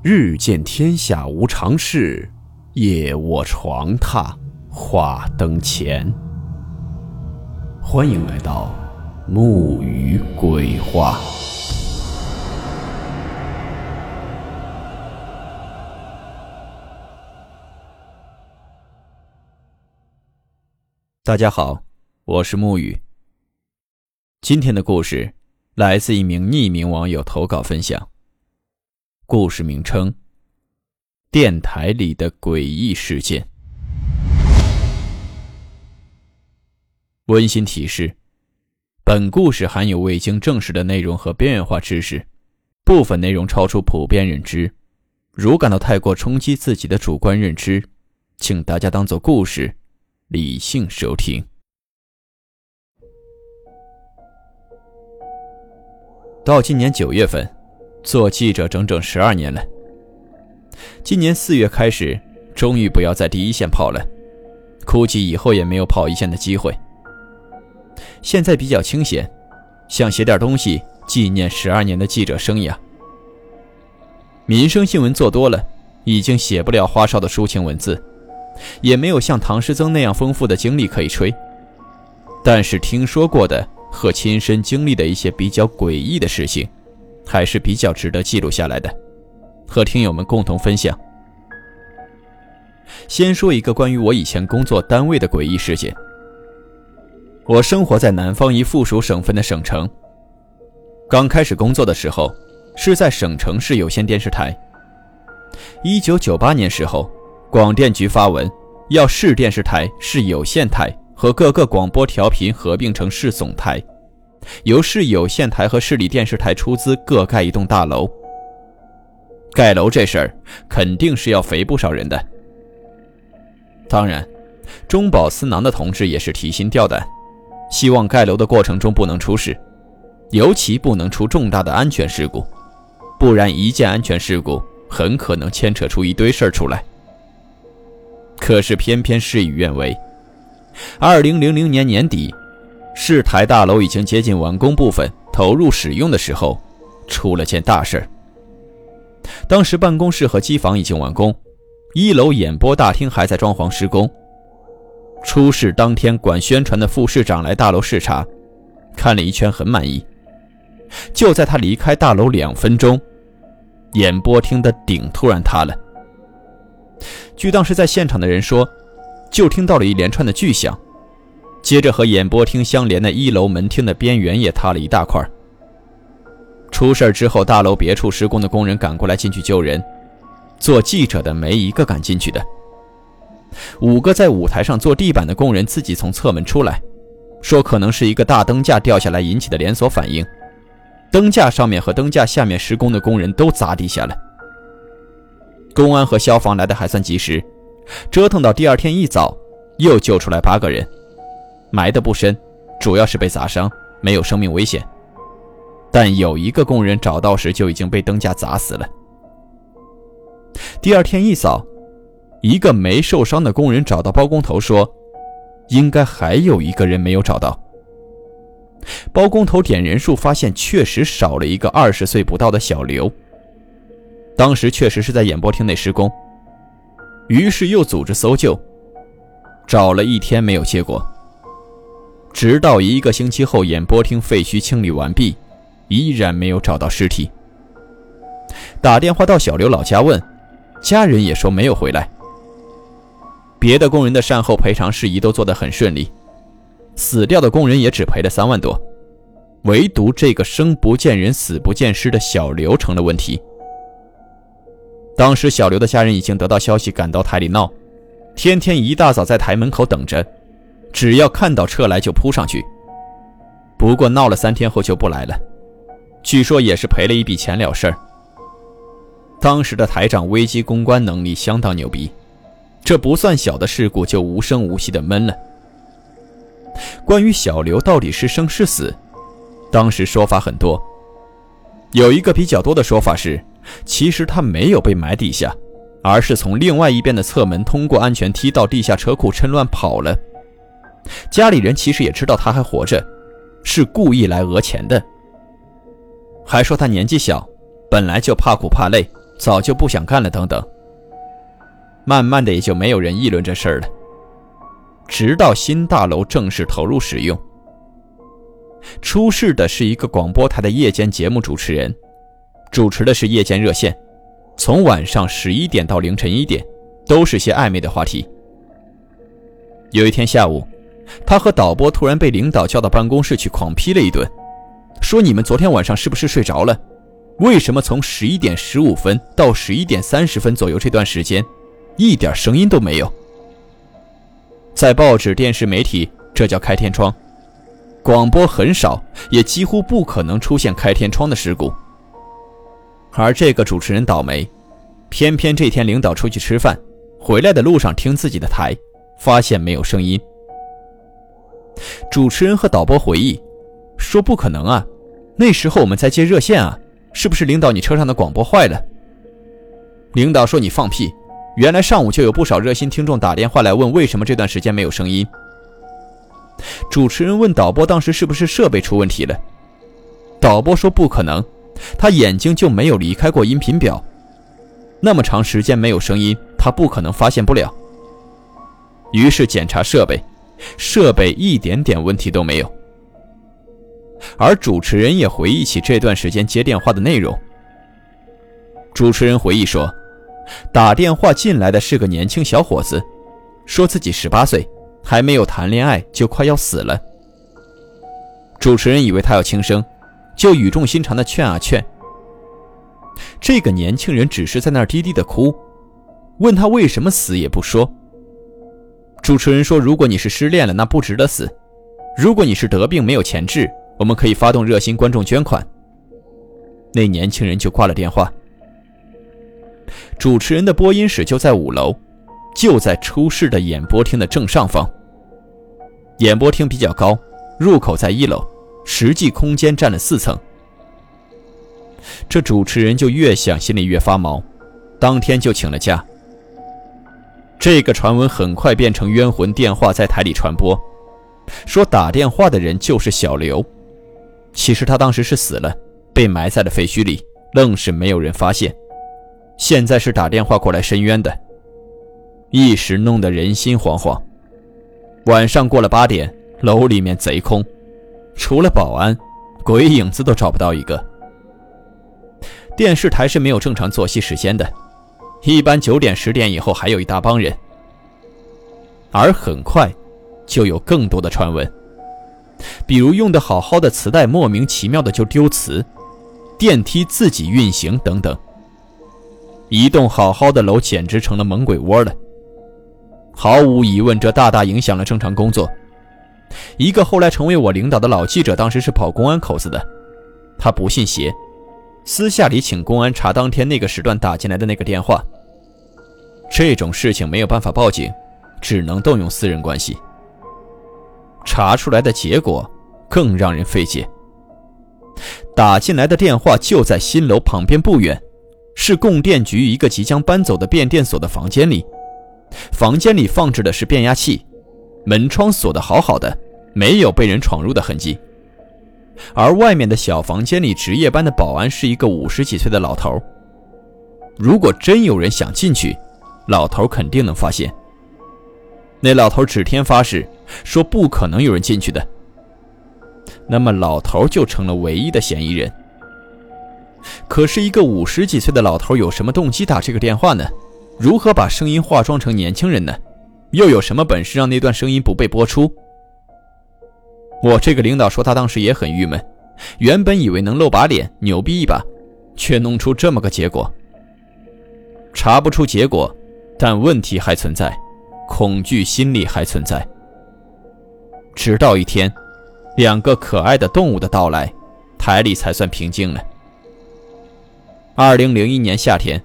日见天下无常事，夜卧床榻话灯前。欢迎来到木鱼鬼话。大家好，我是木鱼。今天的故事来自一名匿名网友投稿分享，故事名称：电台里的诡异事件。温馨提示：本故事含有未经证实的内容和边缘化知识，部分内容超出普遍认知。如感到太过冲击自己的主观认知，请大家当作故事，理性收听。到今年9月份，做记者整整12年了。今年4月开始，终于不要在第一线跑了，估计以后也没有跑一线的机会。现在比较清闲，想写点东西纪念12年的记者生涯。民生新闻做多了，已经写不了花哨的抒情文字，也没有像唐诗曾那样丰富的经历可以吹，但是听说过的和亲身经历的一些比较诡异的事情还是比较值得记录下来的，和听友们共同分享。先说一个关于我以前工作单位的诡异事件。我生活在南方一附属省份的省城，刚开始工作的时候是在省城市有线电视台。1998年时候，广电局发文要市电视台、市有线台和各个广播调频合并成市总台，由市有线台和市里电视台出资各盖一栋大楼。盖楼这事儿肯定是要肥不少人的。当然，中饱私囊的同志也是提心吊胆，希望盖楼的过程中不能出事，尤其不能出重大的安全事故，不然一件安全事故很可能牵扯出一堆事儿出来。可是偏偏事与愿违。2000年年底，市台大楼已经接近完工部分投入使用的时候，出了件大事。当时办公室和机房已经完工，一楼演播大厅还在装潢施工。出事当天，管宣传的副市长来大楼视察，看了一圈很满意。就在他离开大楼2分钟，演播厅的顶突然塌了。据当时在现场的人说，就听到了一连串的巨响，接着和演播厅相连的一楼门厅的边缘也塌了一大块。出事之后，大楼别处施工的工人赶过来进去救人，做记者的没一个敢进去的。5个在舞台上做地板的工人自己从侧门出来，说可能是一个大灯架掉下来引起的连锁反应，灯架上面和灯架下面施工的工人都砸地下了。公安和消防来的还算及时，折腾到第二天一早，又救出来8个人，埋得不深，主要是被砸伤，没有生命危险。但有一个工人找到时就已经被灯架砸死了。第二天一早，一个没受伤的工人找到包工头说，应该还有一个人没有找到。包工头点人数发现确实少了一个20岁不到的小刘，当时确实是在演播厅内施工。于是又组织搜救，找了一天没有结果。直到1个星期后，演播厅废墟清理完毕，依然没有找到尸体。打电话到小刘老家问，家人也说没有回来。别的工人的善后赔偿事宜都做得很顺利，死掉的工人也只赔了3万多，唯独这个生不见人死不见尸的小刘成了问题。当时小刘的家人已经得到消息，赶到台里闹，天天一大早在台门口等着，只要看到车来就扑上去。不过闹了3天后就不来了，据说也是赔了一笔钱了事儿。当时的台长危机公关能力相当牛逼，这不算小的事故就无声无息地闷了。关于小刘到底是生是死，当时说法很多，有一个比较多的说法是，其实他没有被埋地下，而是从另外一边的侧门通过安全梯到地下车库趁乱跑了。家里人其实也知道他还活着，是故意来讹钱的。还说他年纪小，本来就怕苦怕累，早就不想干了等等。慢慢的也就没有人议论这事儿了，直到新大楼正式投入使用。出事的是一个广播台的夜间节目主持人，主持的是夜间热线，从晚上11点到凌晨1点都是些暧昧的话题。有一天下午，他和导播突然被领导叫到办公室去狂批了一顿，说你们昨天晚上是不是睡着了？为什么从11点15分到11点30分左右这段时间一点声音都没有？在报纸电视媒体，这叫开天窗，广播很少也几乎不可能出现开天窗的事故。而这个主持人倒霉，偏偏这天领导出去吃饭，回来的路上听自己的台，发现没有声音。主持人和导播回忆说，不可能啊，那时候我们在接热线啊，是不是领导你车上的广播坏了？领导说，你放屁，原来上午就有不少热心听众打电话来问为什么这段时间没有声音。主持人问导播当时是不是设备出问题了，导播说不可能，他眼睛就没有离开过音频表，那么长时间没有声音，他不可能发现不了。于是检查设备，设备一点点问题都没有。而主持人也回忆起这段时间接电话的内容。主持人回忆说，打电话进来的是个年轻小伙子，说自己18岁，还没有谈恋爱就快要死了。主持人以为他要轻生，就语重心长地劝啊劝。这个年轻人只是在那儿低低地哭，问他为什么死也不说。主持人说，如果你是失恋了，那不值得死，如果你是得病没有钱治，我们可以发动热心观众捐款。那年轻人就挂了电话。主持人的播音室就在5楼，就在出事的演播厅的正上方。演播厅比较高，入口在1楼，实际空间占了4层。这主持人就越想心里越发毛，当天就请了假。这个传闻很快变成冤魂电话在台里传播，说打电话的人就是小刘，其实他当时是死了，被埋在了废墟里，愣是没有人发现，现在是打电话过来申冤的，一时弄得人心惶惶。晚上过了8点，楼里面贼空，除了保安，鬼影子都找不到一个。电视台是没有正常作息时间的，一般9点10点以后还有一大帮人。而很快就有更多的传闻，比如用得好好的磁带莫名其妙的就丢磁，电梯自己运行等等。一栋好好的楼简直成了猛鬼窝了。毫无疑问，这大大影响了正常工作。一个后来成为我领导的老记者，当时是跑公安口子的，他不信邪，私下里请公安查当天那个时段打进来的那个电话。这种事情没有办法报警，只能动用私人关系。查出来的结果更让人费解，打进来的电话就在新楼旁边不远，是供电局一个即将搬走的变电所的房间里。房间里放置的是变压器，门窗锁得好好的，没有被人闯入的痕迹。而外面的小房间里，值夜班的保安是一个50几岁的老头。如果真有人想进去，老头肯定能发现。那老头指天发誓，说不可能有人进去的。那么老头就成了唯一的嫌疑人。可是一个50几岁的老头有什么动机打这个电话呢？如何把声音化妆成年轻人呢？又有什么本事让那段声音不被播出？我这个领导说他当时也很郁闷，原本以为能露把脸牛逼一把，却弄出这么个结果。查不出结果，但问题还存在，恐惧心理还存在。直到一天，两个可爱的动物的到来，台里才算平静了。2001年夏天，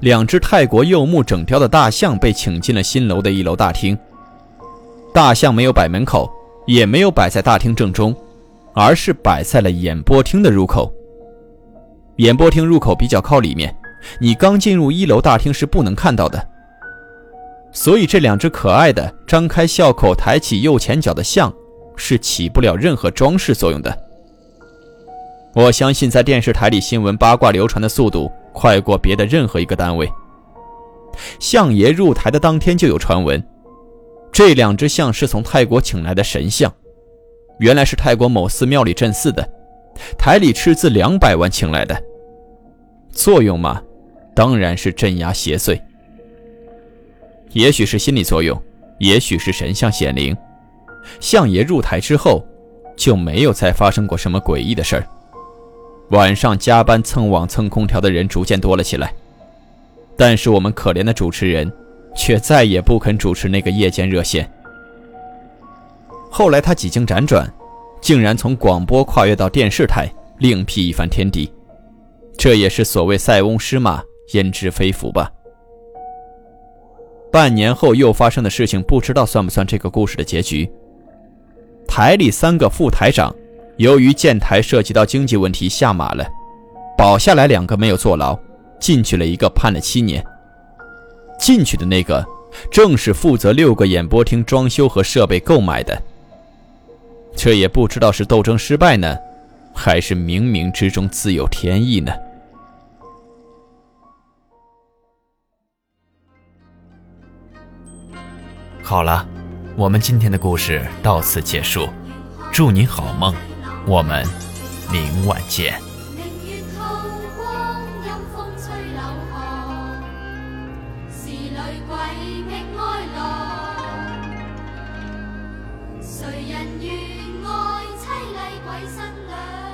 两只泰国柚木整雕的大象被请进了新楼的1楼大厅。大象没有摆门口，也没有摆在大厅正中，而是摆在了演播厅的入口。演播厅入口比较靠里面，你刚进入1楼大厅是不能看到的。所以这两只可爱的张开笑口抬起右前脚的象是起不了任何装饰作用的。我相信在电视台里新闻八卦流传的速度快过别的任何一个单位。象爷入台的当天就有传闻，这两只象是从泰国请来的神象，原来是泰国某寺庙里镇寺的，台里斥资200万请来的。作用嘛，当然是镇压邪祟。也许是心理作用，也许是神像显灵，象爷入台之后就没有再发生过什么诡异的事儿。晚上加班蹭网蹭空调的人逐渐多了起来，但是我们可怜的主持人却再也不肯主持那个夜间热线。后来他几经辗转，竟然从广播跨越到电视台，另辟一番天地，这也是所谓塞翁失马焉知非福吧。半年后又发生的事情，不知道算不算这个故事的结局。台里3个副台长由于建台涉及到经济问题下马了，保下来2个没有坐牢，进去了一个判了7年。进去的那个正是负责6个演播厅装修和设备购买的。这也不知道是斗争失败呢，还是冥冥之中自有天意呢。好了，我们今天的故事到此结束，祝您好梦，我们明晚见。谁人愿爱凄厉鬼新娘？